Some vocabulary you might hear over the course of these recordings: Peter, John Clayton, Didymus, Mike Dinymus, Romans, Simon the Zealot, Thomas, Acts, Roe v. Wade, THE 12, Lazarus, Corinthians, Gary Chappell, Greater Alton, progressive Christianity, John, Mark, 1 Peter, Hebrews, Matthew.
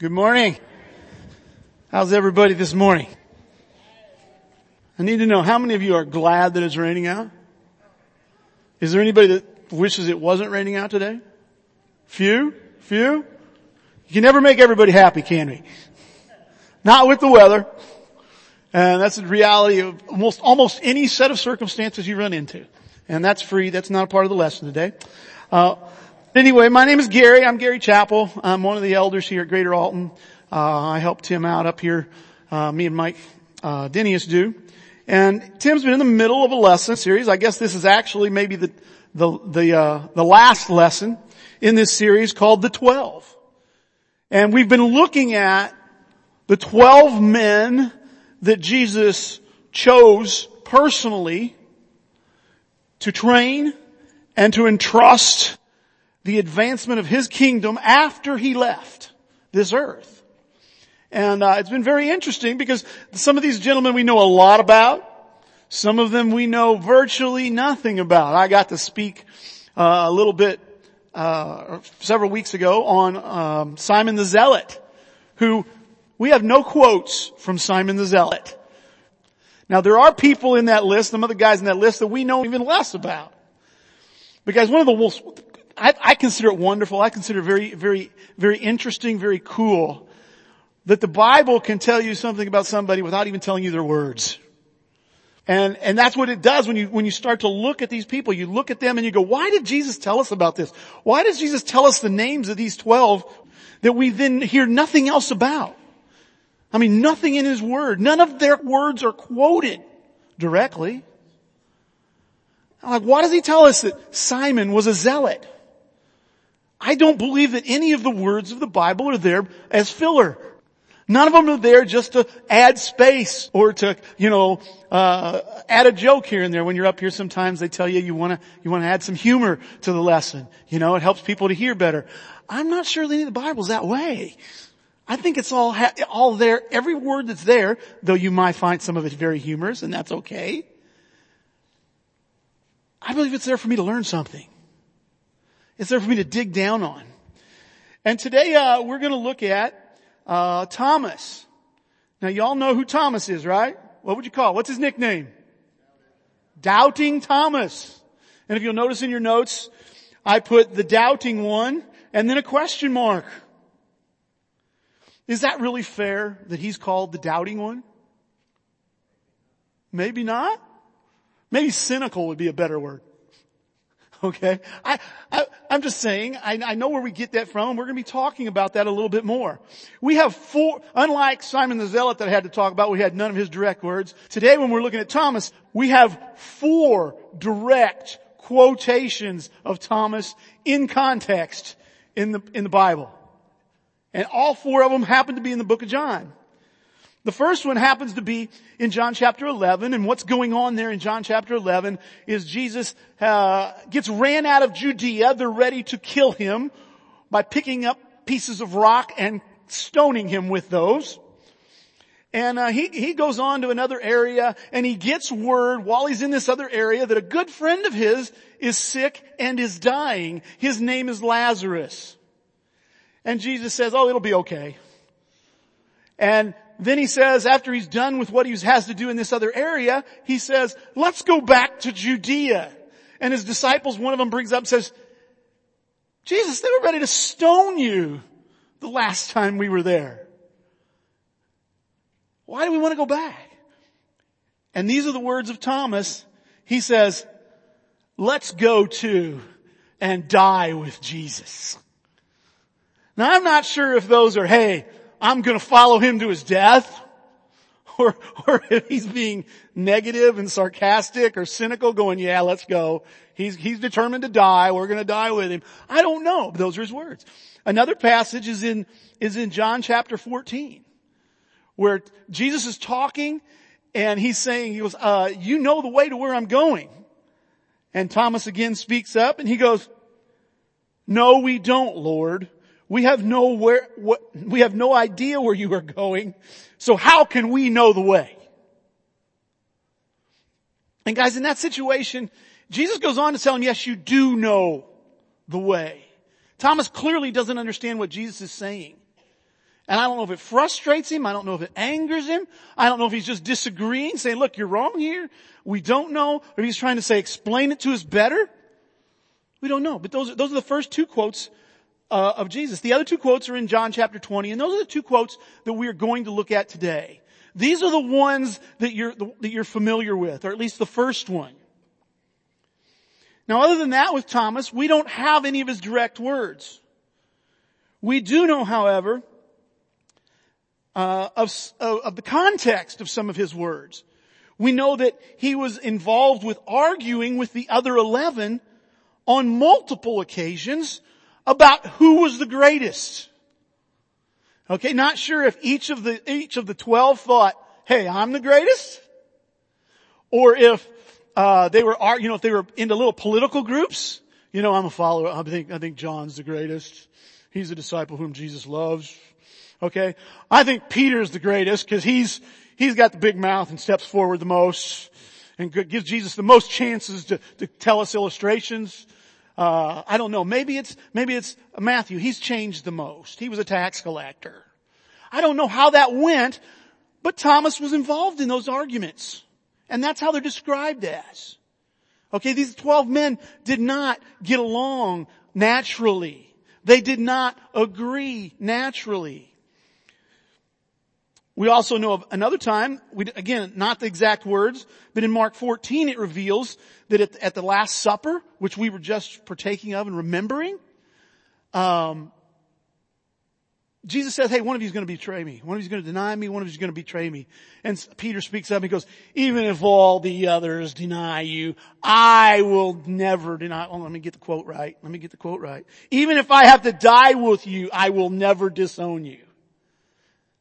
Good morning. How's everybody this morning? I need to know how many of you are glad that it's raining out? Is there anybody that wishes it wasn't raining out today? Few? You can never make everybody happy, can we? Not with the weather. And that's the reality of almost any set of circumstances you run into. And that's free. That's not a part of the lesson today. Anyway, my name is Gary. I'm Gary Chappell. I'm one of the elders here at Greater Alton. I help Tim out up here. Me and Mike Dinymus do. And Tim's been in the middle of a lesson series. I guess this is actually maybe the last lesson in this series called The 12. And we've been looking at the 12 men that Jesus chose personally to train and to entrust the advancement of his kingdom after he left this earth. And it's been very interesting because some of these gentlemen we know a lot about. Some of them we know virtually nothing about. I got to speak a little bit several weeks ago on Simon the Zealot, who we have no quotes from Simon the Zealot. Now there are people in that list, some other guys in that list that we know even less about. Because one of the wolves, I consider it wonderful. I consider it very, very, very interesting, very cool that the Bible can tell you something about somebody without even telling you their words. And that's what it does when you start to look at these people. You look at them and you go, why did Jesus tell us about this? Why does Jesus tell us the names of these 12 that we then hear nothing else about? I mean, nothing in his word. None of their words are quoted directly. I'm like, why does he tell us that Simon was a zealot? I don't believe that any of the words of the Bible are there as filler. None of them are there just to add space or to, add a joke here and there. When you're up here, sometimes they tell you you want to add some humor to the lesson. It helps people to hear better. I'm not sure that any of the Bible's that way. I think it's all there. Every word that's there, though you might find some of it very humorous, and that's okay. I believe it's there for me to learn something. It's there for me to dig down on. And today we're going to look at Thomas. Now, y'all know who Thomas is, right? What would you call it? What's his nickname? Doubting Thomas. And if you'll notice in your notes, I put the doubting one and then a question mark. Is that really fair that he's called the doubting one? Maybe not. Maybe cynical would be a better word. Okay. I'm just saying, I know where we get that from, and we're going to be talking about that a little bit more. We have unlike Simon the Zealot that I had to talk about, we had none of his direct words. Today when we're looking at Thomas, we have 4 direct quotations of Thomas in context in the Bible. And all 4 of them happen to be in the book of John. The first one happens to be in John chapter 11, and what's going on there in John chapter 11 is Jesus gets ran out of Judea. They're ready to kill him by picking up pieces of rock and stoning him with those. And he goes on to another area, and he gets word while he's in this other area that a good friend of his is sick and is dying. His name is Lazarus. And Jesus says, oh, it'll be okay. And then he says, after he's done with what he has to do in this other area, he says, let's go back to Judea. And his disciples, one of them brings up and says, Jesus, they were ready to stone you the last time we were there. Why do we want to go back? And these are the words of Thomas. He says, let's go to and die with Jesus. Now, I'm not sure if those are, hey, I'm going to follow him to his death, or if he's being negative and sarcastic or cynical, going, yeah, let's go. He's determined to die. We're going to die with him. I don't know. Those are his words. Another passage is in John chapter 14, where Jesus is talking and he's saying, he goes, you know the way to where I'm going. And Thomas again speaks up and he goes, no, we don't, Lord. We have no idea where you are going, so how can we know the way? And guys, in that situation, Jesus goes on to tell him, yes, you do know the way. Thomas clearly doesn't understand what Jesus is saying. And I don't know if it frustrates him. I don't know if it angers him. I don't know if he's just disagreeing, saying, look, you're wrong here. We don't know. Or he's trying to say, explain it to us better. We don't know. But those are the first two quotes of Jesus. The other two quotes are in John chapter 20. And those are the two quotes that we are going to look at today. These are the ones that you're familiar with, or at least the first one. Now, other than that, with Thomas, we don't have any of his direct words. We do know, however, of the context of some of his words. We know that he was involved with arguing with the other 11 on multiple occasions about who was the greatest. Okay, not sure if each of the 12 thought, "Hey, I'm the greatest," or if they were, if they were into little political groups. I'm a follower. I think John's the greatest. He's a disciple whom Jesus loves. Okay, I think Peter's the greatest because he's got the big mouth and steps forward the most and gives Jesus the most chances to tell us illustrations. I don't know. Maybe it's Matthew. He's changed the most. He was a tax collector. I don't know how that went, but Thomas was involved in those arguments. And that's how they're described as. Okay, these 12 men did not get along naturally. They did not agree naturally. We also know of another time, again, not the exact words, but in Mark 14 it reveals that at the Last Supper, which we were just partaking of and remembering, Jesus says, hey, one of you is going to betray me. One of you is going to deny me. One of you is going to betray me. And Peter speaks up and he goes, even if all the others deny you, I will never deny. Oh, let me get the quote right. Even if I have to die with you, I will never disown you.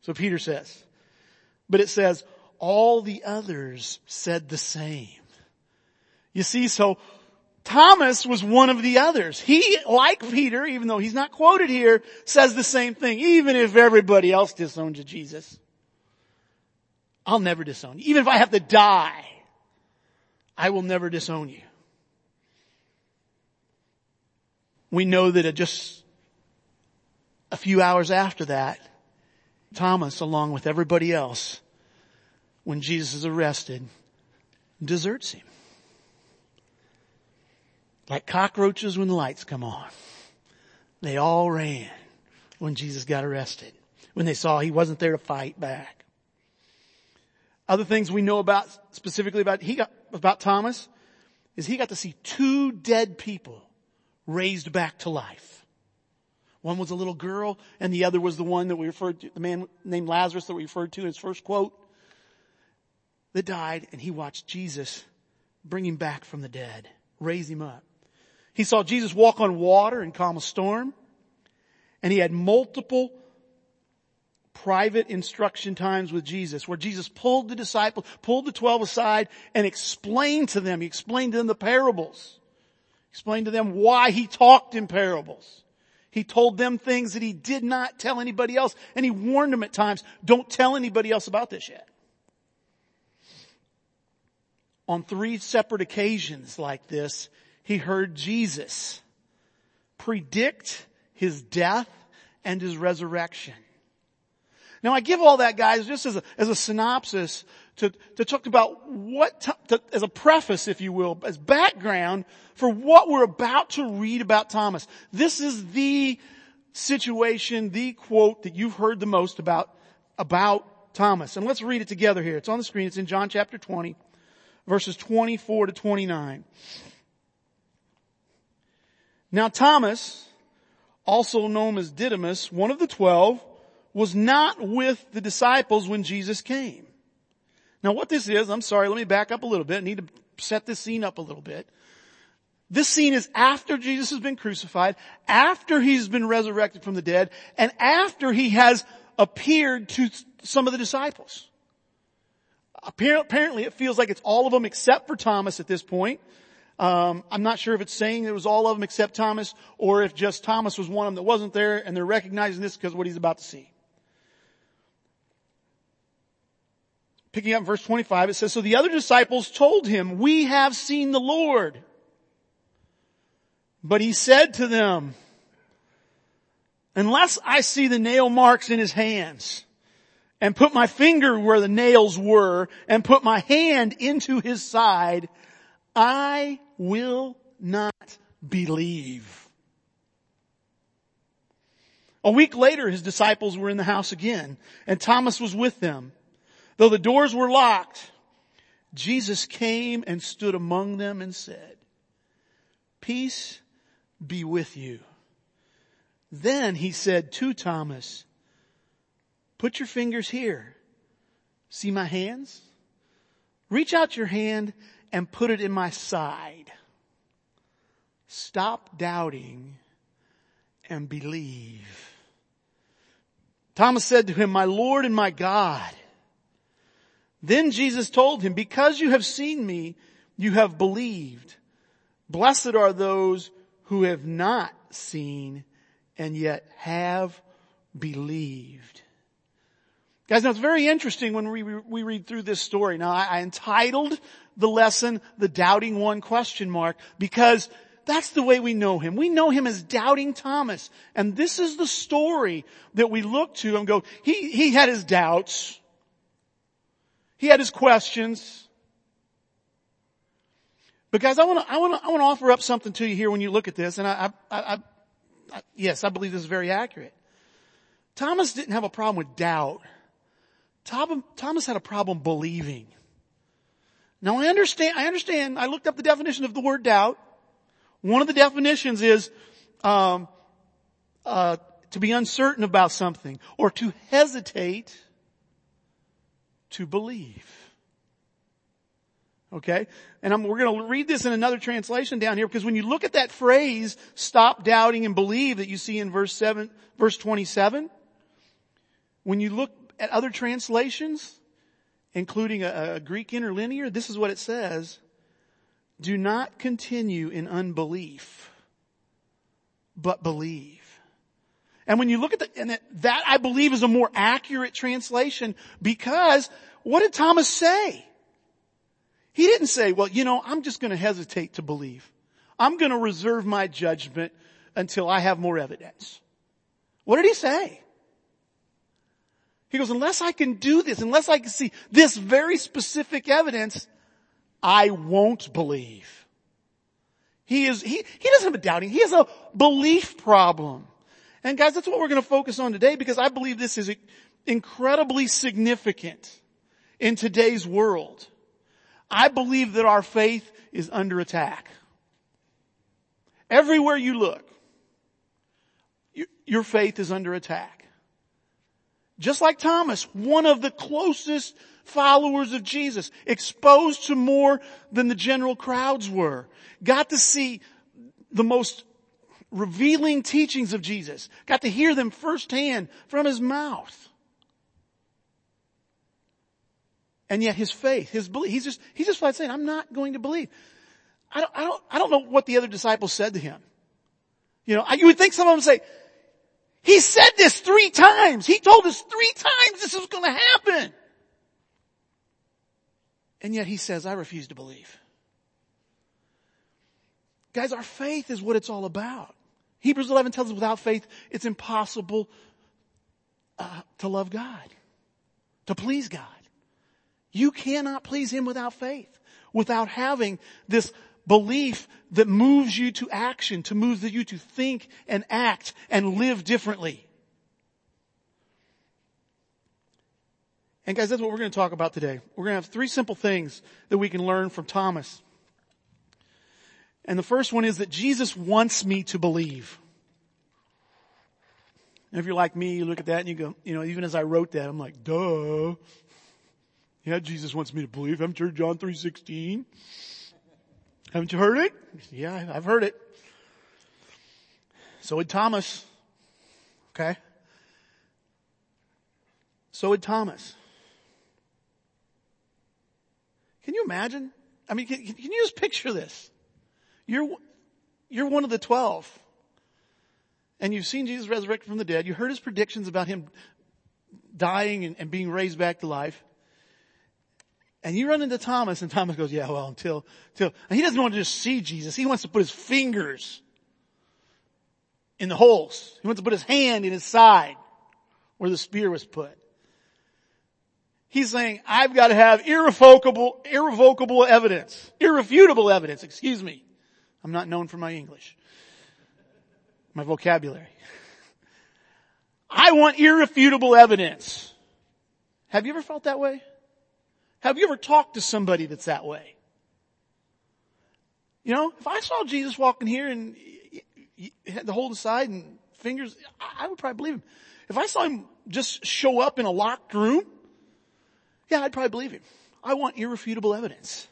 So Peter says. But it says, all the others said the same. You see, so Thomas was one of the others. He, like Peter, even though he's not quoted here, says the same thing. Even if everybody else disowned you, Jesus, I'll never disown you. Even if I have to die, I will never disown you. We know that just a few hours after that, Thomas, along with everybody else, when Jesus is arrested, deserts him. Like cockroaches when the lights come on. They all ran when Jesus got arrested, when they saw he wasn't there to fight back. Other things we know about, specifically about Thomas, is he got to see two dead people raised back to life. One was a little girl, and the other was the one that we referred to, the man named Lazarus that we referred to in his first quote, that died, and he watched Jesus bring him back from the dead, raise him up. He saw Jesus walk on water and calm a storm, and he had multiple private instruction times with Jesus, where Jesus pulled the 12 aside and explained to them. He explained to them the parables, explained to them why he talked in parables. He told them things that he did not tell anybody else, and he warned them at times, don't tell anybody else about this yet. On three separate occasions like this, he heard Jesus predict his death and his resurrection. Now I give all that, guys, just as a synopsis to talk about as a preface, if you will, as background for what we're about to read about Thomas. This is the situation, the quote that you've heard the most about Thomas. And let's read it together here. It's on the screen. It's in John chapter 20, verses 24 to 29. Now Thomas, also known as Didymus, one of the 12, was not with the disciples when Jesus came. Now what this is, I'm sorry, let me back up a little bit. I need to set this scene up a little bit. This scene is after Jesus has been crucified, after he's been resurrected from the dead, and after he has appeared to some of the disciples. Apparently it feels like it's all of them except for Thomas at this point. I'm not sure if it's saying it was all of them except Thomas, or if just Thomas was one of them that wasn't there, and they're recognizing this because of what he's about to see. Picking up in verse 25, it says, so the other disciples told him, we have seen the Lord. But he said to them, unless I see the nail marks in his hands and put my finger where the nails were and put my hand into his side, I will not believe. A week later, his disciples were in the house again, and Thomas was with them. Though the doors were locked, Jesus came and stood among them and said, "Peace be with you." Then he said to Thomas, "Put your fingers here. See my hands? Reach out your hand and put it in my side. Stop doubting and believe." Thomas said to him, "My Lord and my God." Then Jesus told him, "Because you have seen me, you have believed. Blessed are those who have not seen and yet have believed." Guys, now it's very interesting when we read through this story. Now I entitled the lesson, "The Doubting One?" because that's the way we know him. We know him as Doubting Thomas. And this is the story that we look to and go, he had his doubts. He had his questions. But guys, I want to offer up something to you here when you look at this. And I believe this is very accurate. Thomas didn't have a problem with doubt. Thomas had a problem believing. Now I understand. I looked up the definition of the word doubt. One of the definitions is to be uncertain about something or to hesitate to believe. Okay? And we're going to read this in another translation down here, because when you look at that phrase, "stop doubting and believe," that you see in verse 27, when you look at other translations, including a Greek interlinear, this is what it says: "Do not continue in unbelief, but believe." And when you look at that I believe is a more accurate translation, because what did Thomas say? He didn't say, "Well, I'm just going to hesitate to believe. I'm going to reserve my judgment until I have more evidence." What did he say? He goes, "Unless I can do this, unless I can see this very specific evidence, I won't believe." He doesn't have a doubting. He has a belief problem. And guys, that's what we're going to focus on today, because I believe this is incredibly significant in today's world. I believe that our faith is under attack. Everywhere you look, your faith is under attack. Just like Thomas, one of the closest followers of Jesus, exposed to more than the general crowds were, got to see the most revealing teachings of Jesus, got to hear them firsthand from his mouth. And yet his faith, his belief, he's just flat saying, "I'm not going to believe." I don't know what the other disciples said to him. You would think some of them say, "He said this 3 times. He told us 3 times this was going to happen." And yet he says, "I refuse to believe." Guys, our faith is what it's all about. Hebrews 11 tells us without faith, it's impossible to love God, to please God. You cannot please him without faith, without having this belief that moves you to action, to move you to think and act and live differently. And guys, that's what we're going to talk about today. We're going to have 3 simple things that we can learn from Thomas. And the first one is that Jesus wants me to believe. And if you're like me, you look at that and you go, even as I wrote that, I'm like, duh. Yeah, Jesus wants me to believe. Haven't you heard John 3:16? Haven't you heard it? Yeah, I've heard it. So had Thomas. Can you imagine? I mean, can you just picture this? You're one of the 12, and you've seen Jesus resurrected from the dead. You heard his predictions about him dying and being raised back to life. And you run into Thomas, and Thomas goes, "Yeah, well, until," and he doesn't want to just see Jesus. He wants to put his fingers in the holes. He wants to put his hand in his side where the spear was put. He's saying, I've got to have irrevocable evidence. Irrefutable evidence, excuse me. I'm not known for my English. My vocabulary. I want irrefutable evidence. Have you ever felt that way? Have you ever talked to somebody that's that way? You know, if I saw Jesus walking here and he had the hold aside and fingers, I would probably believe him. If I saw him just show up in a locked room, yeah, I'd probably believe him. I want irrefutable evidence.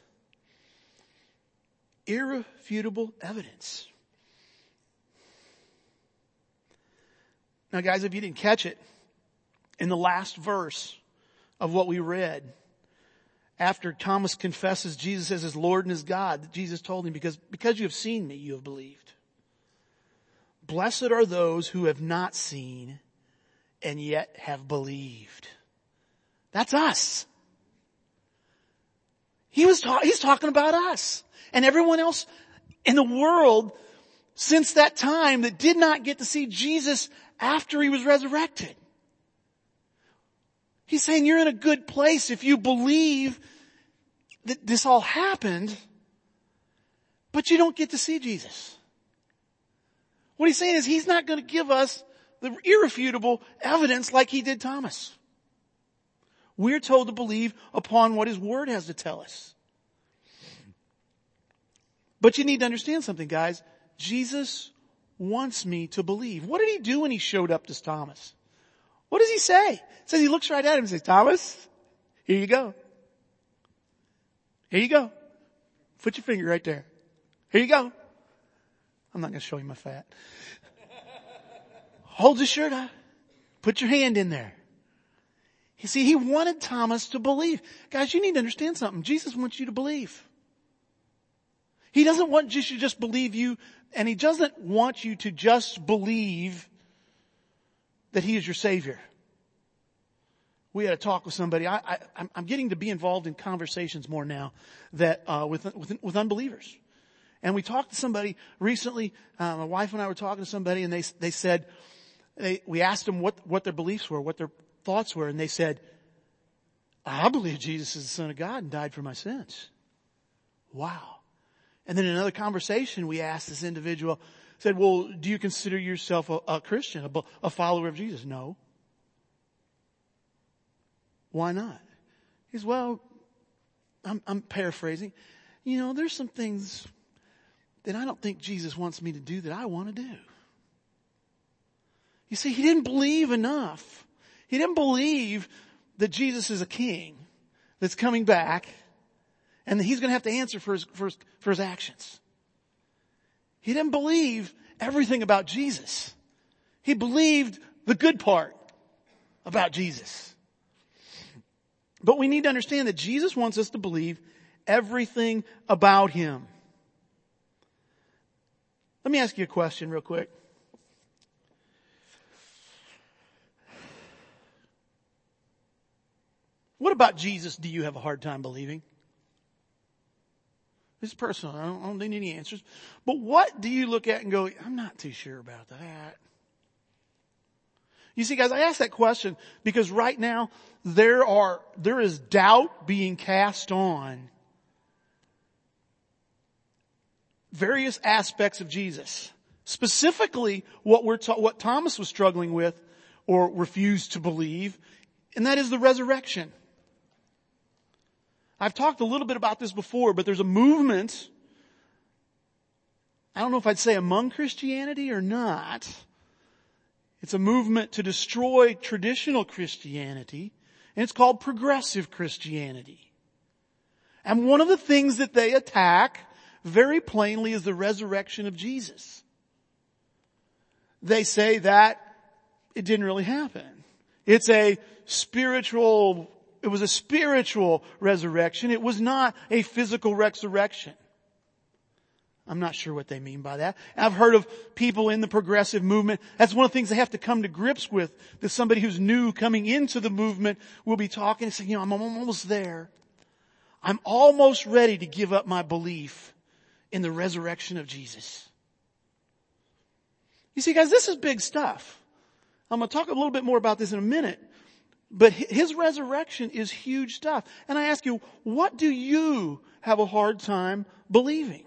Irrefutable evidence. Now guys, if you didn't catch it, in the last verse of what we read, after Thomas confesses Jesus as his Lord and his God, Jesus told him, because you have seen me, you have believed. Blessed are those who have not seen and yet have believed. That's us. He's talking about us and everyone else in the world since that time that did not get to see Jesus after he was resurrected. He's saying you're in a good place if you believe that this all happened, but you don't get to see Jesus. What he's saying is he's not going to give us the irrefutable evidence like he did Thomas. We're told to believe upon what his word has to tell us. But you need to understand something, guys. Jesus wants me to believe. What did he do when he showed up to Thomas? What does he say? He says he looks right at him and says, Thomas, here you go. Here you go. Put your finger right there. Here you go. I'm not going to show you my fat. Hold your shirt up. Put your hand in there. You see, he wanted Thomas to believe. Guys, you need to understand something. Jesus wants you to believe. He doesn't want you to just believe you, and he doesn't want you to just believe that he is your Savior. We had a talk with somebody. I'm getting to be involved in conversations more now that with unbelievers. And we talked to somebody recently. My wife and I were talking to somebody, and they said we asked them what their beliefs were, what their thoughts were, and they said, I believe Jesus is the Son of God and died for my sins. Wow. And then in another conversation, we asked this individual, said, well, do you consider yourself a Christian, a follower of Jesus? No. Why not? He says, well, I'm paraphrasing. You know, there's some things that I don't think Jesus wants me to do that I want to do. You see, he didn't believe enough. He didn't believe that Jesus is a king that's coming back and that he's going to have to answer for his actions. He didn't believe everything about Jesus. He believed the good part about Jesus. But we need to understand that Jesus wants us to believe everything about him. Let me ask you a question real quick. What about Jesus do you have a hard time believing? It's personal. I don't need any answers. But what do you look at and go, I'm not too sure about that? You see, guys, I ask that question because right now there is doubt being cast on various aspects of Jesus. Specifically, what Thomas was struggling with or refused to believe, and that is the resurrection. I've talked a little bit about this before, but there's a movement, I don't know if I'd say among Christianity or not. It's a movement to destroy traditional Christianity, and it's called progressive Christianity. And one of the things that they attack very plainly is the resurrection of Jesus. They say that it didn't really happen. It was a spiritual resurrection. It was not a physical resurrection. I'm not sure what they mean by that. I've heard of people in the progressive movement. That's one of the things they have to come to grips with. That somebody who's new coming into the movement will be talking and saying, you know, I'm almost there. I'm almost ready to give up my belief in the resurrection of Jesus. You see, guys, this is big stuff. I'm going to talk a little bit more about this in a minute. But his resurrection is huge stuff. And I ask you, what do you have a hard time believing?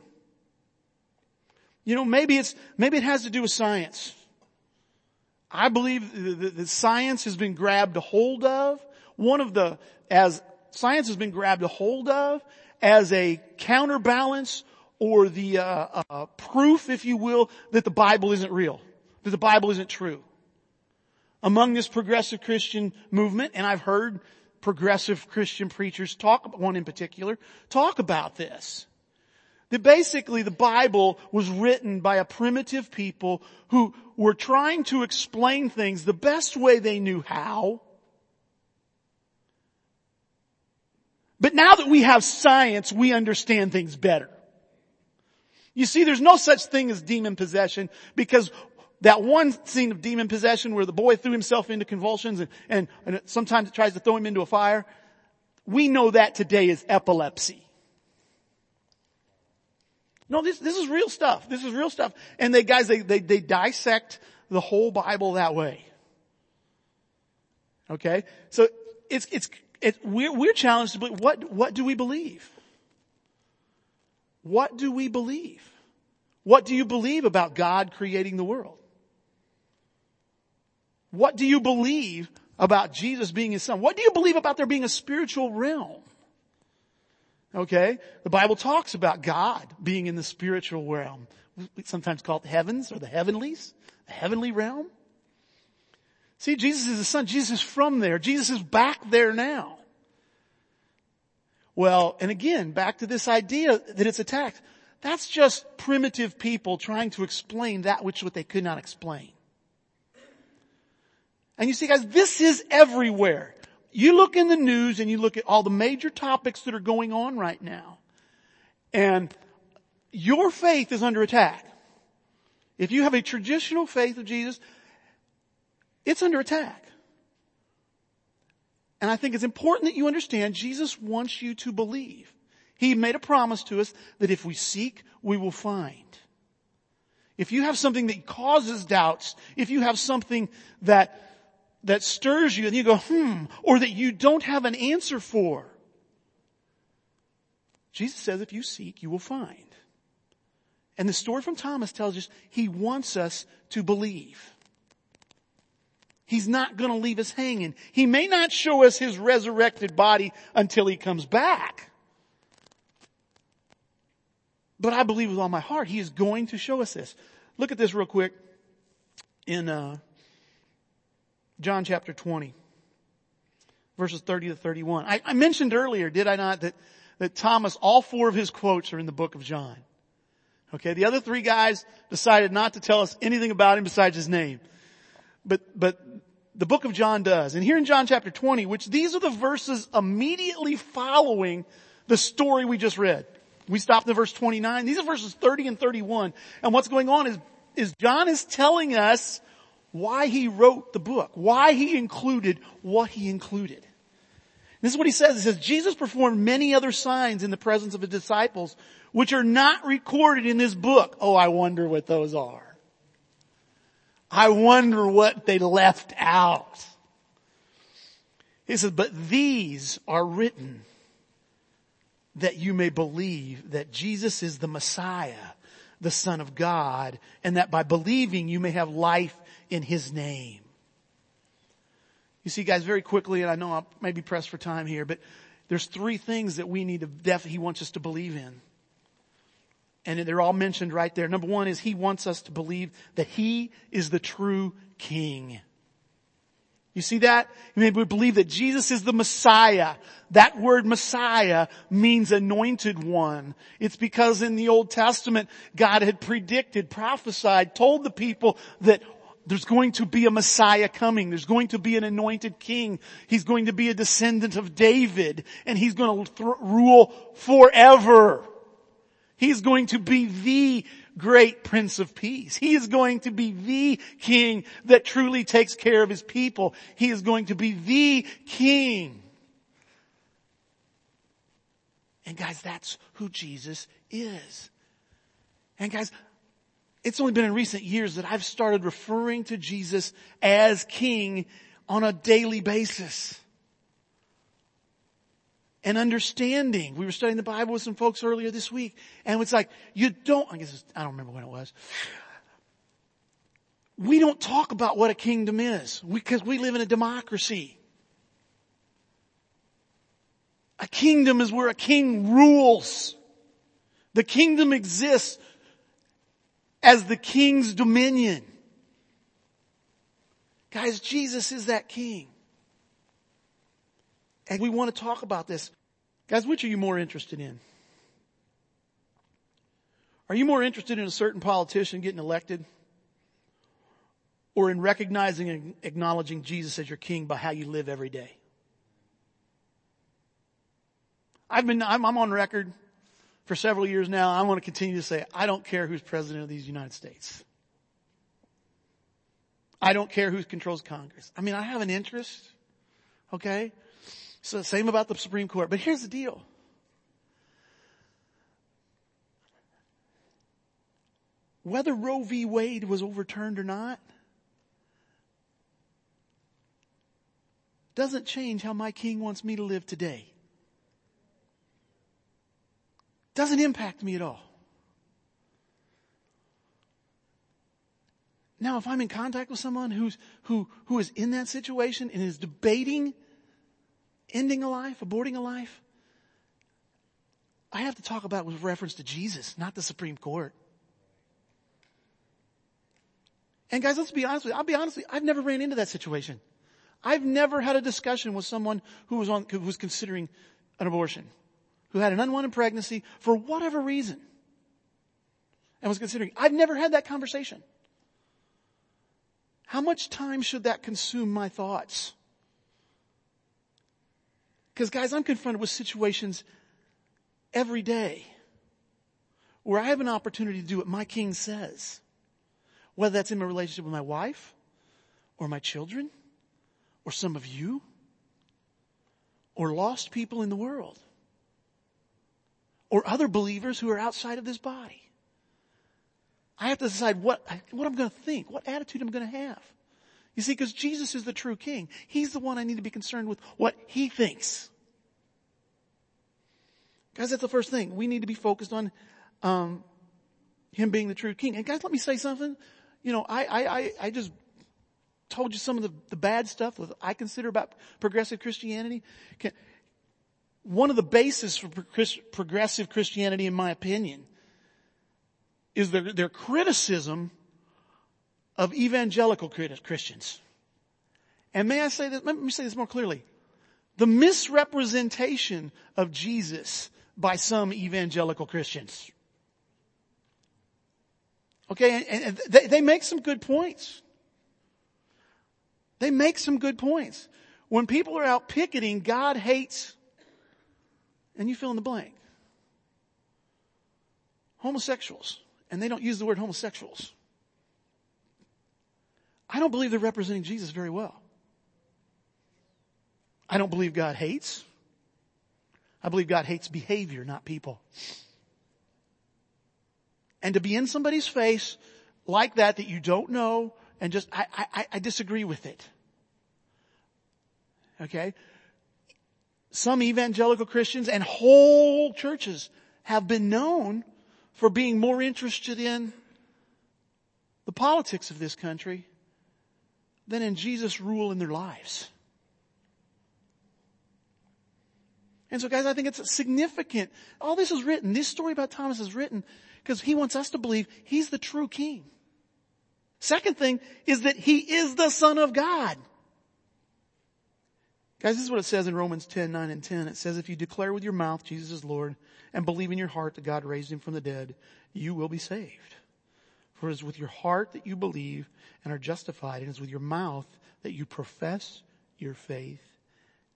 You know, maybe it has to do with science. I believe the science has been grabbed a hold of. Science has been grabbed a hold of as a counterbalance or the proof, if you will, that the Bible isn't real, that the Bible isn't true. Among this progressive Christian movement, and I've heard progressive Christian preachers talk, one in particular, talk about this. That basically the Bible was written by a primitive people who were trying to explain things the best way they knew how. But now that we have science, we understand things better. You see, there's no such thing as demon possession, because that one scene of demon possession where the boy threw himself into convulsions and sometimes it tries to throw him into a fire, we know that today is epilepsy. No, this is real stuff. This is real stuff. And they dissect the whole Bible that way. Okay? So we're challenged to believe, what do we believe? What do we believe? What do you believe about God creating the world? What do you believe about Jesus being his son? What do you believe about there being a spiritual realm? Okay? The Bible talks about God being in the spiritual realm. We sometimes call it the heavens or the heavenlies, the heavenly realm. See, Jesus is the son. Jesus is from there. Jesus is back there now. Well, and again, back to this idea that it's attacked. That's just primitive people trying to explain that which what they could not explain. And you see, guys, this is everywhere. You look in the news and you look at all the major topics that are going on right now, and your faith is under attack. If you have a traditional faith of Jesus, it's under attack. And I think it's important that you understand Jesus wants you to believe. He made a promise to us that if we seek, we will find. If you have something that causes doubts, if you have something that stirs you and you go, or that you don't have an answer for, Jesus says, if you seek, you will find. And the story from Thomas tells us he wants us to believe. He's not going to leave us hanging. He may not show us his resurrected body until he comes back. But I believe with all my heart he is going to show us this. Look at this real quick in John chapter 20, verses 30 to 31. I mentioned earlier, did I not, that Thomas, all four of his quotes are in the book of John. Okay, the other three guys decided not to tell us anything about him besides his name. But the book of John does. And here in John chapter 20, which these are the verses immediately following the story we just read. We stopped in verse 29. These are verses 30 and 31. And what's going on is John is telling us why he wrote the book, why he included what he included. This is what he says. He says, Jesus performed many other signs in the presence of his disciples, which are not recorded in this book. Oh, I wonder what those are. I wonder what they left out. He says, but these are written that you may believe that Jesus is the Messiah, the Son of God, and that by believing you may have life in his name. You see, guys, very quickly, and I know I'm maybe pressed for time here, but there's three things that we need to he wants us to believe in. And they're all mentioned right there. Number one is he wants us to believe that he is the true king. You see that? We believe that Jesus is the Messiah. That word Messiah means anointed one. It's because in the Old Testament, God had predicted, prophesied, told the people that there's going to be a Messiah coming. There's going to be an anointed king. He's going to be a descendant of David, and he's going to rule forever. He's going to be the great Prince of Peace. He is going to be the king that truly takes care of his people. He is going to be the king. And guys, that's who Jesus is. And guys, It's only been in recent years that I've started referring to Jesus as King on a daily basis. And understanding. We were studying the Bible with some folks earlier this week. And it's like, I don't remember when it was. We don't talk about what a kingdom is because we live in a democracy. A kingdom is where a king rules. The kingdom exists as the king's dominion. Guys, Jesus is that king. And we want to talk about this. Guys, which are you more interested in? Are you more interested in a certain politician getting elected? Or in recognizing and acknowledging Jesus as your king by how you live every day? I'm on record for several years now. I want to continue to say, I don't care who's president of these United States. I don't care who controls Congress. I mean, I have an interest. Okay? So same about the Supreme Court. But here's the deal. Whether Roe v. Wade was overturned or not doesn't change how my king wants me to live today. Doesn't impact me at all. Now, if I'm in contact with someone who is in that situation and is debating ending a life, aborting a life, I have to talk about it with reference to Jesus, not the Supreme Court. And guys, let's be honest with you. I'll be honest with you, I've never ran into that situation. I've never had a discussion with someone who was considering an abortion, who had an unwanted pregnancy for whatever reason and was considering. I've never had that conversation. How much time should that consume my thoughts? Because guys, I'm confronted with situations every day where I have an opportunity to do what my king says, whether that's in my relationship with my wife or my children or some of you or lost people in the world or other believers who are outside of this body. I have to decide what I'm going to think, what attitude I'm going to have. You see, because Jesus is the true king. He's the one I need to be concerned with what he thinks. Guys, that's the first thing. We need to be focused on him being the true king. And guys, let me say something. You know, I just told you some of the bad stuff that I consider about progressive Christianity. One of the bases for progressive Christianity, in my opinion, is their criticism of evangelical Christians. And let me say this more clearly. The misrepresentation of Jesus by some evangelical Christians. Okay, and they make some good points. They make some good points. When people are out picketing, God hates, and you fill in the blank. Homosexuals. And they don't use the word homosexuals. I don't believe they're representing Jesus very well. I don't believe God hates. I believe God hates behavior, not people. And to be in somebody's face like that you don't know, and just, I disagree with it. Okay? Some evangelical Christians and whole churches have been known for being more interested in the politics of this country than in Jesus' rule in their lives. And so guys, I think it's significant. All this is written. This story about Thomas is written because he wants us to believe he's the true king. Second thing is that he is the Son of God. Guys, this is what it says in Romans 10:9 and 10. It says, if you declare with your mouth Jesus is Lord and believe in your heart that God raised him from the dead, you will be saved. For it is with your heart that you believe and are justified, and it is with your mouth that you profess your faith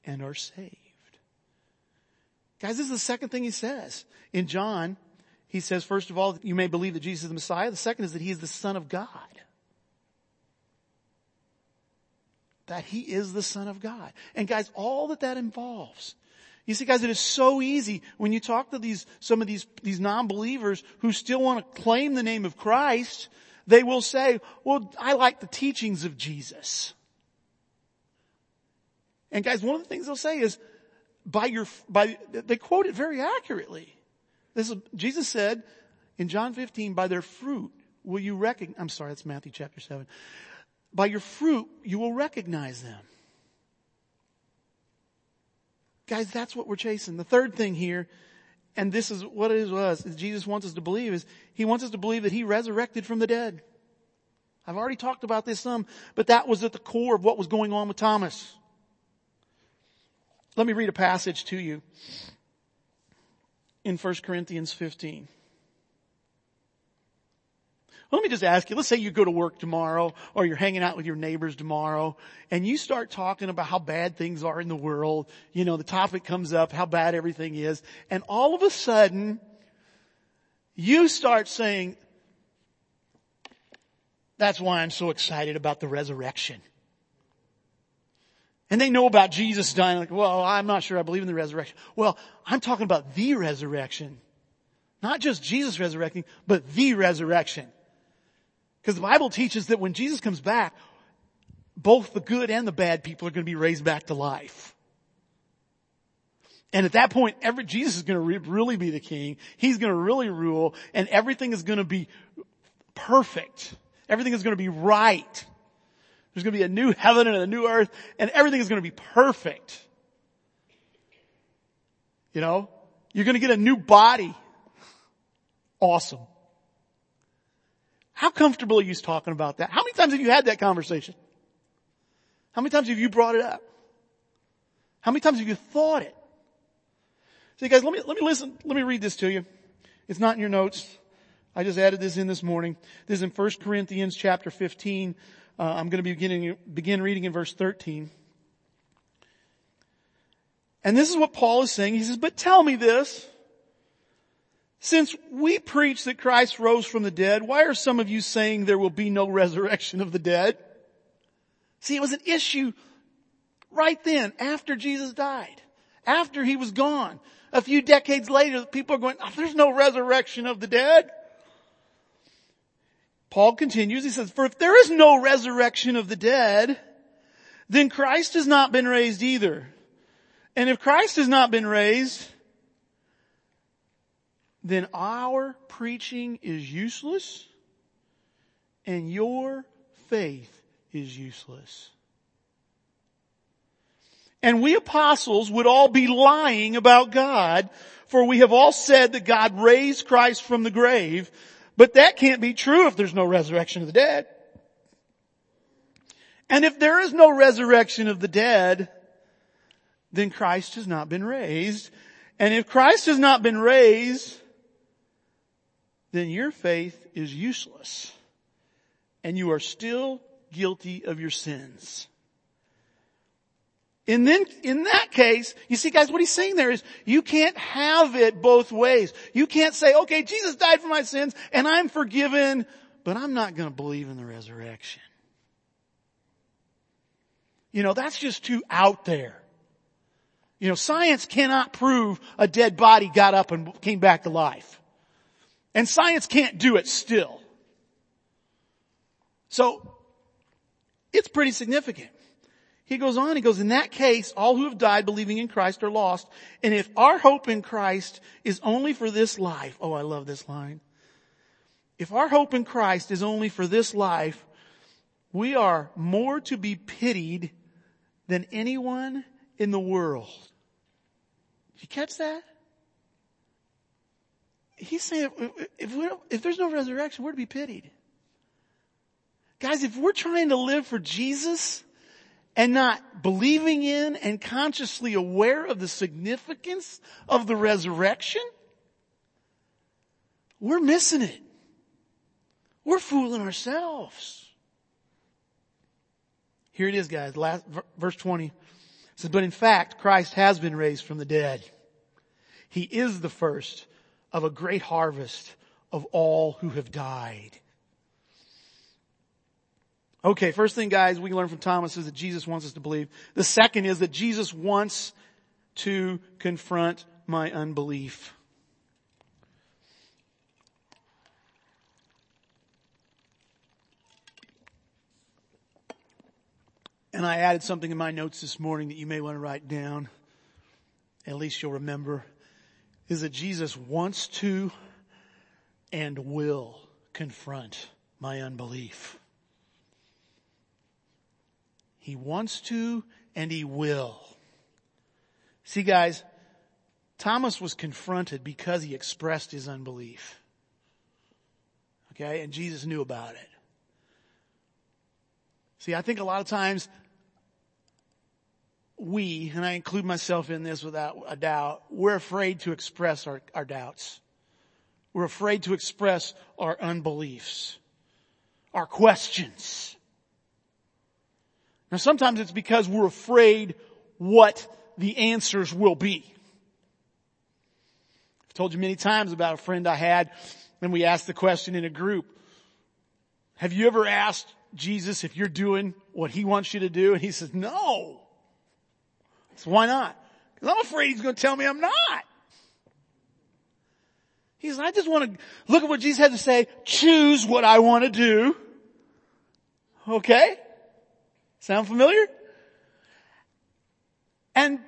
and are saved. Guys, this is the second thing he says. In John, he says, first of all, you may believe that Jesus is the Messiah. The second is that he is the Son of God. That he is the Son of God. And guys, all that involves You see, guys, it is so easy when you talk to some of these non-believers who still want to claim the name of Christ, they will say, well, I like the teachings of Jesus. And guys, one of the things they'll say is, they quote it very accurately. Jesus said in John 15, by their fruit will you recognize, I'm sorry, that's Matthew chapter 7. By your fruit, you will recognize them. Guys, that's what we're chasing. The third thing here, and this is what it was, is Jesus wants us to believe, is he wants us to believe that he resurrected from the dead. I've already talked about this some, but that was at the core of what was going on with Thomas. Let me read a passage to you in 1 Corinthians 15. Well, let me just ask you, let's say you go to work tomorrow or you're hanging out with your neighbors tomorrow and you start talking about how bad things are in the world. You know, the topic comes up, how bad everything is. And all of a sudden, you start saying, that's why I'm so excited about the resurrection. And they know about Jesus dying. Like, well, I'm not sure I believe in the resurrection. Well, I'm talking about the resurrection. Not just Jesus resurrecting, but the resurrection. Because the Bible teaches that when Jesus comes back, both the good and the bad people are going to be raised back to life. And at that point, Jesus is going to really be the king. He's going to really rule. And everything is going to be perfect. Everything is going to be right. There's going to be a new heaven and a new earth. And everything is going to be perfect. You know? You're going to get a new body. Awesome. How comfortable are you talking about that? How many times have you had that conversation? How many times have you brought it up? How many times have you thought it? See, guys, let me read this to you. It's not in your notes. I just added this in this morning. This is in 1 Corinthians chapter 15. I'm going to be begin reading in verse 13. And this is what Paul is saying. He says, but tell me this. Since we preach that Christ rose from the dead, why are some of you saying there will be no resurrection of the dead? See, it was an issue right then, after Jesus died, after he was gone. A few decades later, people are going, oh, there's no resurrection of the dead. Paul continues, he says, for if there is no resurrection of the dead, then Christ has not been raised either. And if Christ has not been raised, then our preaching is useless and your faith is useless. And we apostles would all be lying about God, for we have all said that God raised Christ from the grave, but that can't be true if there's no resurrection of the dead. And if there is no resurrection of the dead, then Christ has not been raised. And if Christ has not been raised, then your faith is useless and you are still guilty of your sins. And then in that case, you see, guys, what he's saying there is you can't have it both ways. You can't say, okay, Jesus died for my sins and I'm forgiven, but I'm not going to believe in the resurrection. You know, that's just too out there. You know, science cannot prove a dead body got up and came back to life. And science can't do it still. So, it's pretty significant. He goes on, in that case, all who have died believing in Christ are lost. And if our hope in Christ is only for this life, oh, I love this line. If our hope in Christ is only for this life, we are more to be pitied than anyone in the world. Did you catch that? He's saying, if there's no resurrection, we're to be pitied. Guys, if we're trying to live for Jesus and not believing in and consciously aware of the significance of the resurrection, we're missing it. We're fooling ourselves. Here it is, guys. Verse 20 says, but in fact, Christ has been raised from the dead. He is the first of a great harvest of all who have died. Okay, first thing, guys, we can learn from Thomas is that Jesus wants us to believe. The second is that Jesus wants to confront my unbelief. And I added something in my notes this morning that you may want to write down. At least you'll remember. Is that Jesus wants to and will confront my unbelief. He wants to and he will. See, guys, Thomas was confronted because he expressed his unbelief. Okay? And Jesus knew about it. See, I think a lot of times we, and I include myself in this without a doubt, we're afraid to express our doubts. We're afraid to express our unbeliefs, our questions. Now, sometimes it's because we're afraid what the answers will be. I've told you many times about a friend I had, and we asked the question in a group. Have you ever asked Jesus if you're doing what he wants you to do? And he says, no. So why not? Because I'm afraid he's going to tell me I'm not. He says, I just want to look at what Jesus had to say. Choose what I want to do. Okay? Sound familiar? And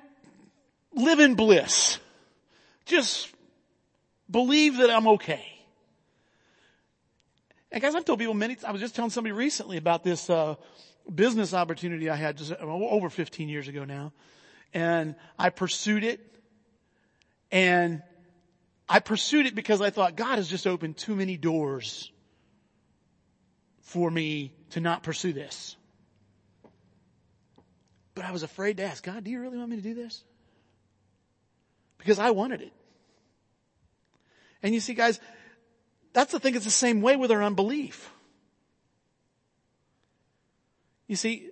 live in bliss. Just believe that I'm okay. And guys, I've told people many times, I was just telling somebody recently about this business opportunity I had just over 15 years ago now. And I pursued it. And I pursued it because I thought God has just opened too many doors for me to not pursue this. But I was afraid to ask, God, do you really want me to do this? Because I wanted it. And you see, guys, that's the thing. It's the same way with our unbelief. You see,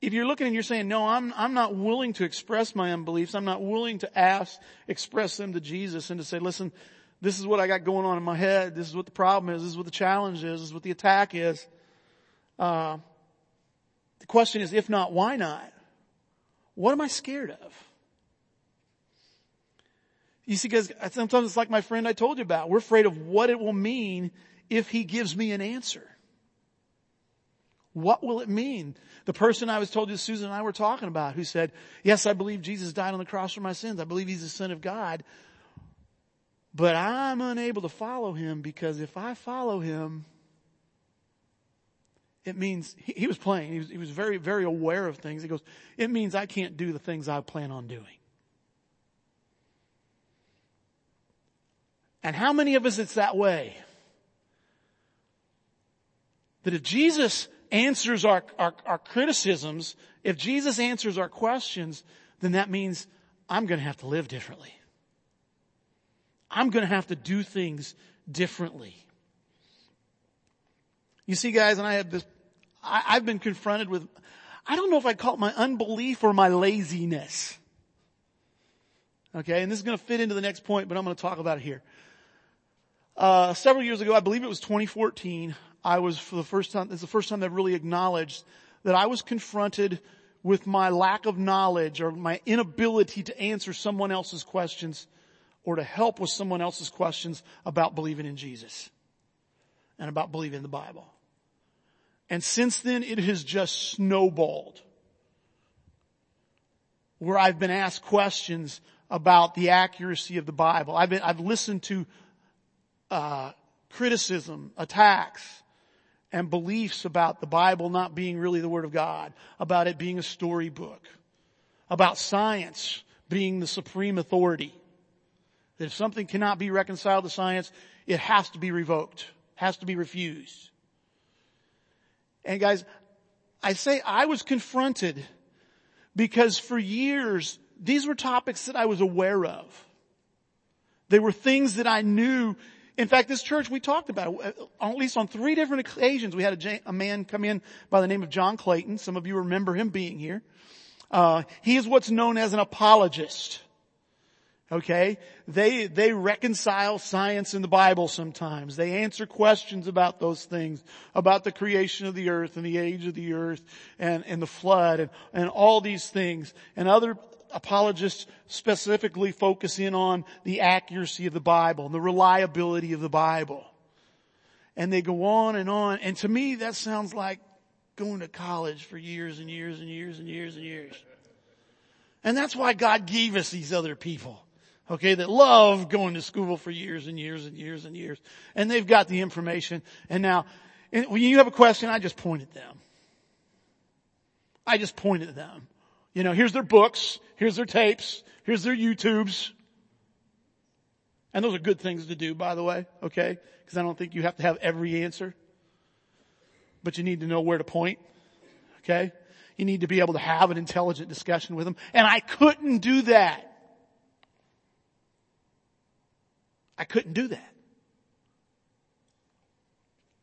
if you're looking and you're saying, no, I'm not willing to express my unbeliefs. I'm not willing to express them to Jesus and to say, listen, this is what I got going on in my head. This is what the problem is. This is what the challenge is. This is what the attack is. The question is, if not, why not? What am I scared of? You see, guys, sometimes it's like my friend I told you about. We're afraid of what it will mean if he gives me an answer. What will it mean? The person I was told you, Susan and I were talking about, who said, yes, I believe Jesus died on the cross for my sins. I believe he's the Son of God. But I'm unable to follow him because if I follow him, it means he was playing. He was very, very aware of things. He goes, it means I can't do the things I plan on doing. And how many of us it's that way? That if Jesus answers our criticisms, if Jesus answers our questions, then that means I'm going to have to live differently. I'm going to have to do things differently. You see, guys, and I have this, I've been confronted with, I don't know if I call it my unbelief or my laziness. Okay, and this is going to fit into the next point, but I'm going to talk about it here. Several years ago, I believe it was 2014, I was for the first time, it's the first time I've really acknowledged that I was confronted with my lack of knowledge or my inability to answer someone else's questions or to help with someone else's questions about believing in Jesus and about believing in the Bible. And since then, it has just snowballed where I've been asked questions about the accuracy of the Bible. I've listened to criticism, attacks, and beliefs about the Bible not being really the Word of God, about it being a storybook, about science being the supreme authority. That if something cannot be reconciled to science, it has to be revoked, has to be refused. And guys, I say I was confronted because for years, these were topics that I was aware of. They were things that I knew. In fact, this church, we talked about it, at least on three different occasions. We had a man come in by the name of John Clayton. Some of you remember him being here. He is what's known as an apologist. Okay? They reconcile science and the Bible sometimes. They answer questions about those things, about the creation of the earth and the age of the earth and the flood and all these things and other apologists specifically focus in on the accuracy of the Bible and the reliability of the Bible. And they go on. And to me, that sounds like going to college for years and years and years and years and years. And that's why God gave us these other people, okay, that love going to school for years and years and years and years. And they've got the information. And now, when you have a question, I just point at them. I just point at them. You know, here's their books, here's their tapes, here's their YouTubes. And those are good things to do, by the way, okay? Because I don't think you have to have every answer. But you need to know where to point, okay? You need to be able to have an intelligent discussion with them. And I couldn't do that. I couldn't do that.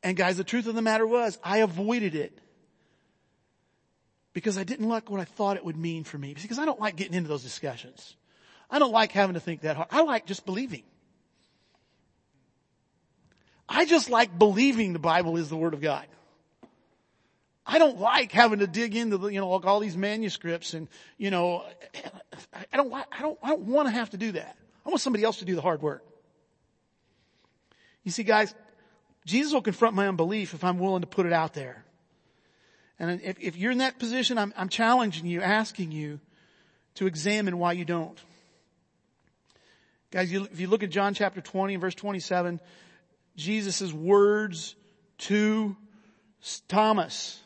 And guys, the truth of the matter was, I avoided it. Because I didn't like what I thought it would mean for me. Because I don't like getting into those discussions. I don't like having to think that hard. I like just believing. I just like believing the Bible is the Word of God. I don't like having to dig into the, like all these manuscripts and, I don't want to have to do that. I want somebody else to do the hard work. You see, guys, Jesus will confront my unbelief if I'm willing to put it out there. And if you're in that position, I'm challenging you, asking you to examine why you don't. Guys, if you look at John chapter 20 and verse 27, Jesus' words to Thomas,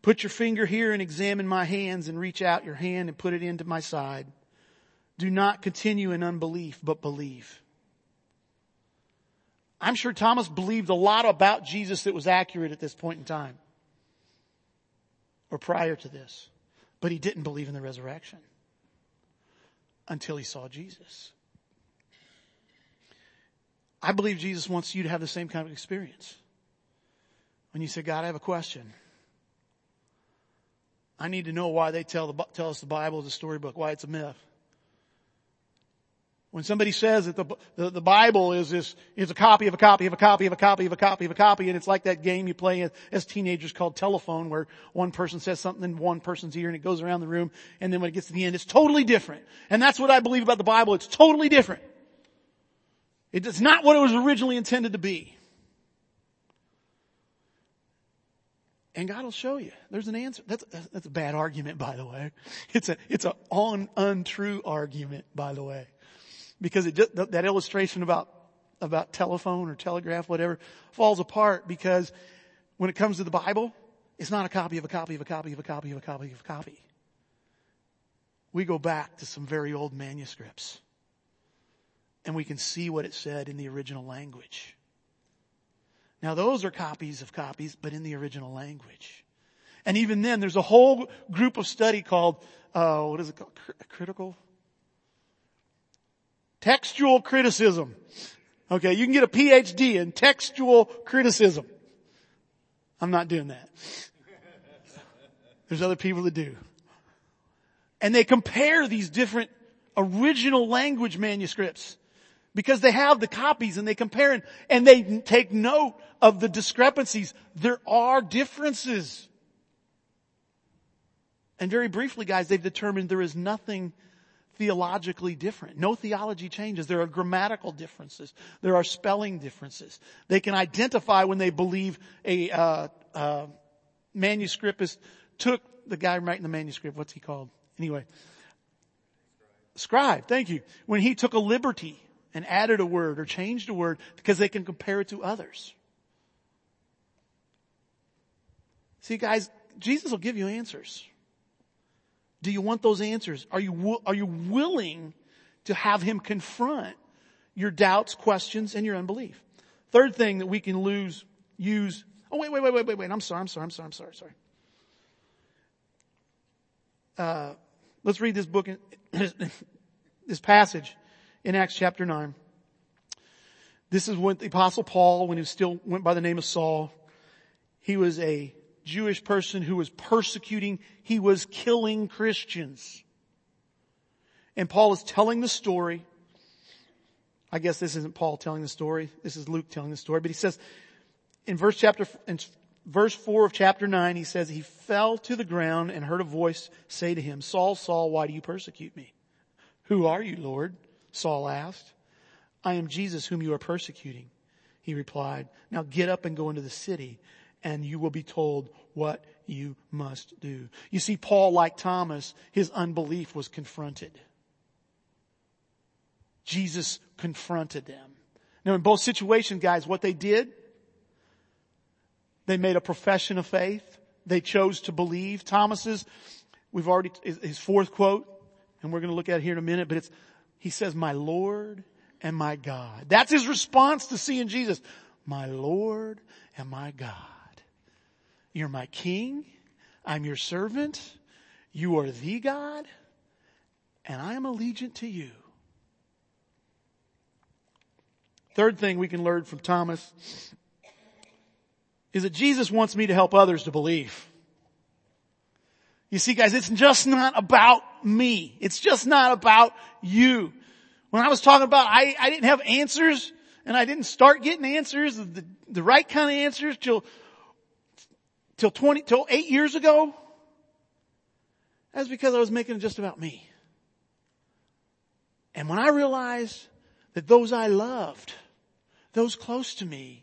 put your finger here and examine my hands and reach out your hand and put it into my side. Do not continue in unbelief, but believe. I'm sure Thomas believed a lot about Jesus that was accurate at this point in time or prior to this, but he didn't believe in the resurrection until he saw Jesus. I believe Jesus wants you to have the same kind of experience. When you say, God, I have a question. I need to know why they tell us the Bible is a storybook, why it's a myth. When somebody says that the Bible is a copy of a copy of a copy of a copy of a copy of a copy, and it's like that game you play as teenagers called telephone, where one person says something in one person's ear and it goes around the room, and then when it gets to the end, it's totally different. And that's what I believe about the Bible. It's totally different. It's not what it was originally intended to be. And God will show you. There's an answer. That's a bad argument, by the way. It's a untrue argument, by the way. Because that illustration about telephone or telegraph, whatever, falls apart because when it comes to the Bible, it's not a copy of a copy of a copy of a copy of a copy of a copy. We go back to some very old manuscripts and we can see what it said in the original language. Now those are copies of copies, but in the original language. And even then, there's a whole group of study called, what is it called? Critical? Textual criticism. Okay, you can get a PhD in textual criticism. I'm not doing that. There's other people that do. And they compare these different original language manuscripts because they have the copies and they compare and they take note of the discrepancies. There are differences. And very briefly, guys, they've determined there is nothing theologically different. No theology changes. There are grammatical differences. There are spelling differences. They can identify when they believe a manuscriptist took the guy writing the manuscript. What's he called? Anyway, scribe. Thank you. When he took a liberty and added a word or changed a word, because they can compare it to others. See, guys, Jesus will give you answers. Do you want those answers? Are you willing to have him confront your doubts, questions, and your unbelief? Third thing that we can use. Oh, wait. I'm sorry. Let's read this book, this passage in Acts chapter 9. This is what the Apostle Paul, when he still went by the name of Saul, he was a Jewish person who was persecuting, he was killing Christians. And Paul is telling the story. I guess this isn't Paul telling the story. This is Luke telling the story. But he says in verse 4 of chapter 9, he says, he fell to the ground and heard a voice say to him, Saul, Saul, why do you persecute me? Who are you, Lord? Saul asked. I am Jesus whom you are persecuting, he replied. Now get up and go into the city, and you will be told what you must do. You see, Paul, like Thomas, his unbelief was confronted. Jesus confronted them. Now in both situations, guys, what they did, they made a profession of faith. They chose to believe. Thomas's, we've already, his fourth quote, and we're going to look at it here in a minute, but it's, he says, my Lord and my God. That's his response to seeing Jesus. My Lord and my God. You're my King. I'm your servant. You are the God. And I am allegiant to you. Third thing we can learn from Thomas is that Jesus wants me to help others to believe. You see, guys, it's just not about me. It's just not about you. When I was talking about I didn't have answers, and I didn't start getting answers, the right kind of answers till 8 years ago, that's because I was making it just about me. And when I realized that those I loved, those close to me,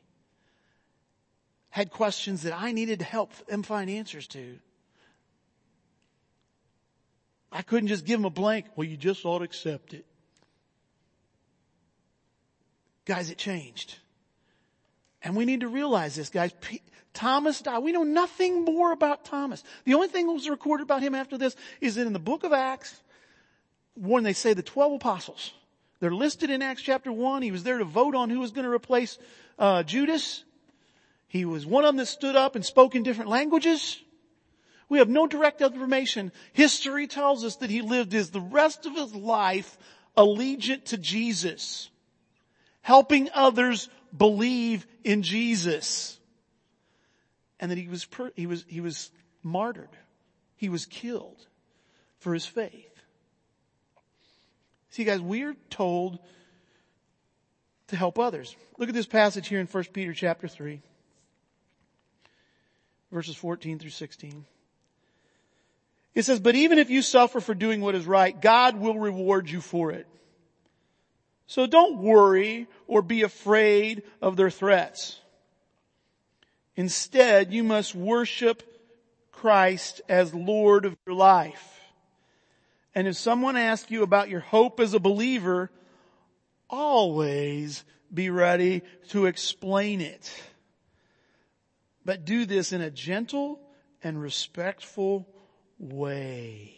had questions that I needed to help them find answers to, I couldn't just give them a blank, well, you just ought to accept it. Guys, it changed. And we need to realize this, guys. Thomas died. We know nothing more about Thomas. The only thing that was recorded about him after this is that in the book of Acts, when they say the 12 apostles, they're listed in Acts chapter 1. He was there to vote on who was going to replace Judas. He was one of them that stood up and spoke in different languages. We have no direct information. History tells us that he lived his the rest of his life allegiant to Jesus, helping others believe in Jesus. And that he was martyred. He was killed for his faith. See, guys, we're told to help others. Look at this passage here in 1 Peter chapter 3. Verses 14 through 16. It says, but even if you suffer for doing what is right, God will reward you for it. So don't worry or be afraid of their threats. Instead, you must worship Christ as Lord of your life. And if someone asks you about your hope as a believer, always be ready to explain it. But do this in a gentle and respectful way.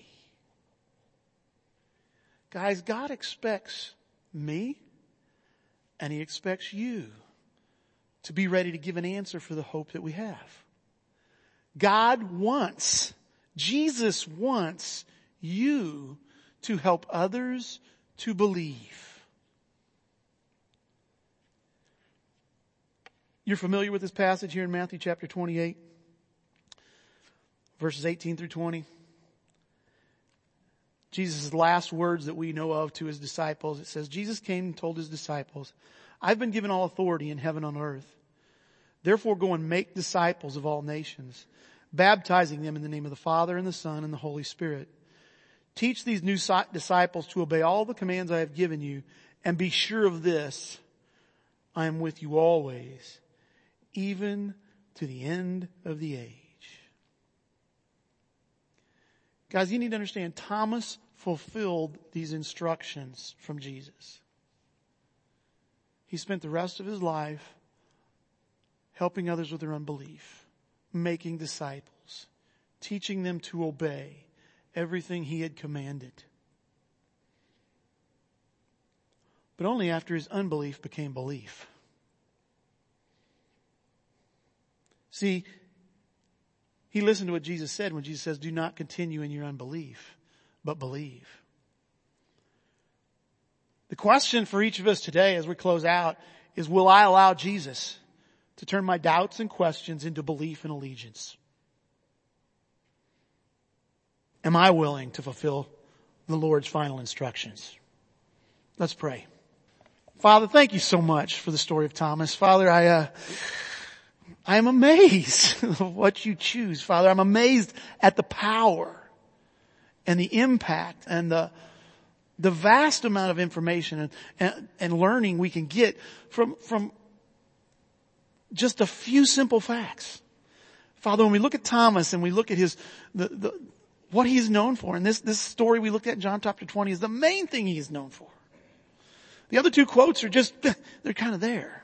Guys, God expects me and He expects you to be ready to give an answer for the hope that we have. Jesus wants you to help others to believe. You're familiar with this passage here in Matthew chapter 28, verses 18 through 20. Jesus' last words that we know of to his disciples. It says, Jesus came and told his disciples, I've been given all authority in heaven and on earth. Therefore go and make disciples of all nations, baptizing them in the name of the Father and the Son and the Holy Spirit. Teach these new disciples to obey all the commands I have given you, and be sure of this, I am with you always, even to the end of the age. Guys, you need to understand, Thomas fulfilled these instructions from Jesus. He spent the rest of his life helping others with their unbelief, making disciples, teaching them to obey everything he had commanded. But only after his unbelief became belief. See, he listened to what Jesus said when Jesus says, do not continue in your unbelief, but believe. The question for each of us today as we close out is, will I allow Jesus to turn my doubts and questions into belief and allegiance? Am I willing to fulfill the Lord's final instructions? Let's pray. Father, thank you so much for the story of Thomas. Father, I I'm amazed at what you choose, Father. I'm amazed at the power and the impact and the vast amount of information and learning we can get from just a few simple facts. Father, when we look at Thomas and we look at what he's known for, and this story we looked at in John chapter 20 is the main thing he is known for. The other two quotes are just, they're kind of there.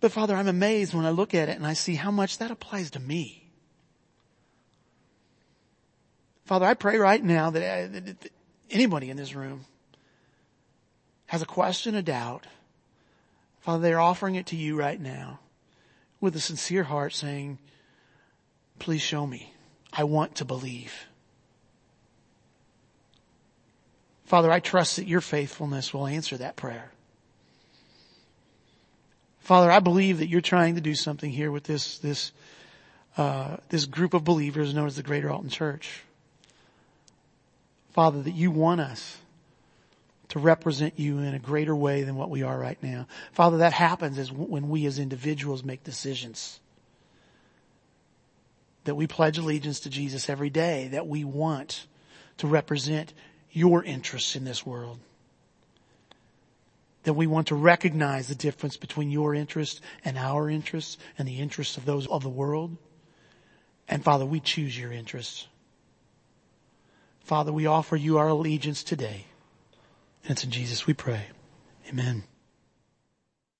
But Father, I'm amazed when I look at it and I see how much that applies to me. Father, I pray right now that anybody in this room has a question, a doubt. Father, they're offering it to you right now with a sincere heart saying, please show me. I want to believe. Father, I trust that your faithfulness will answer that prayer. Father, I believe that you're trying to do something here with this group of believers known as the Greater Alton Church. Father, that you want us to represent you in a greater way than what we are right now. Father, that happens is when we as individuals make decisions. That we pledge allegiance to Jesus every day, that we want to represent your interests in this world. That we want to recognize the difference between your interests and our interests and the interests of those of the world. And Father, we choose your interests. Father, we offer you our allegiance today. And it's in Jesus we pray. Amen.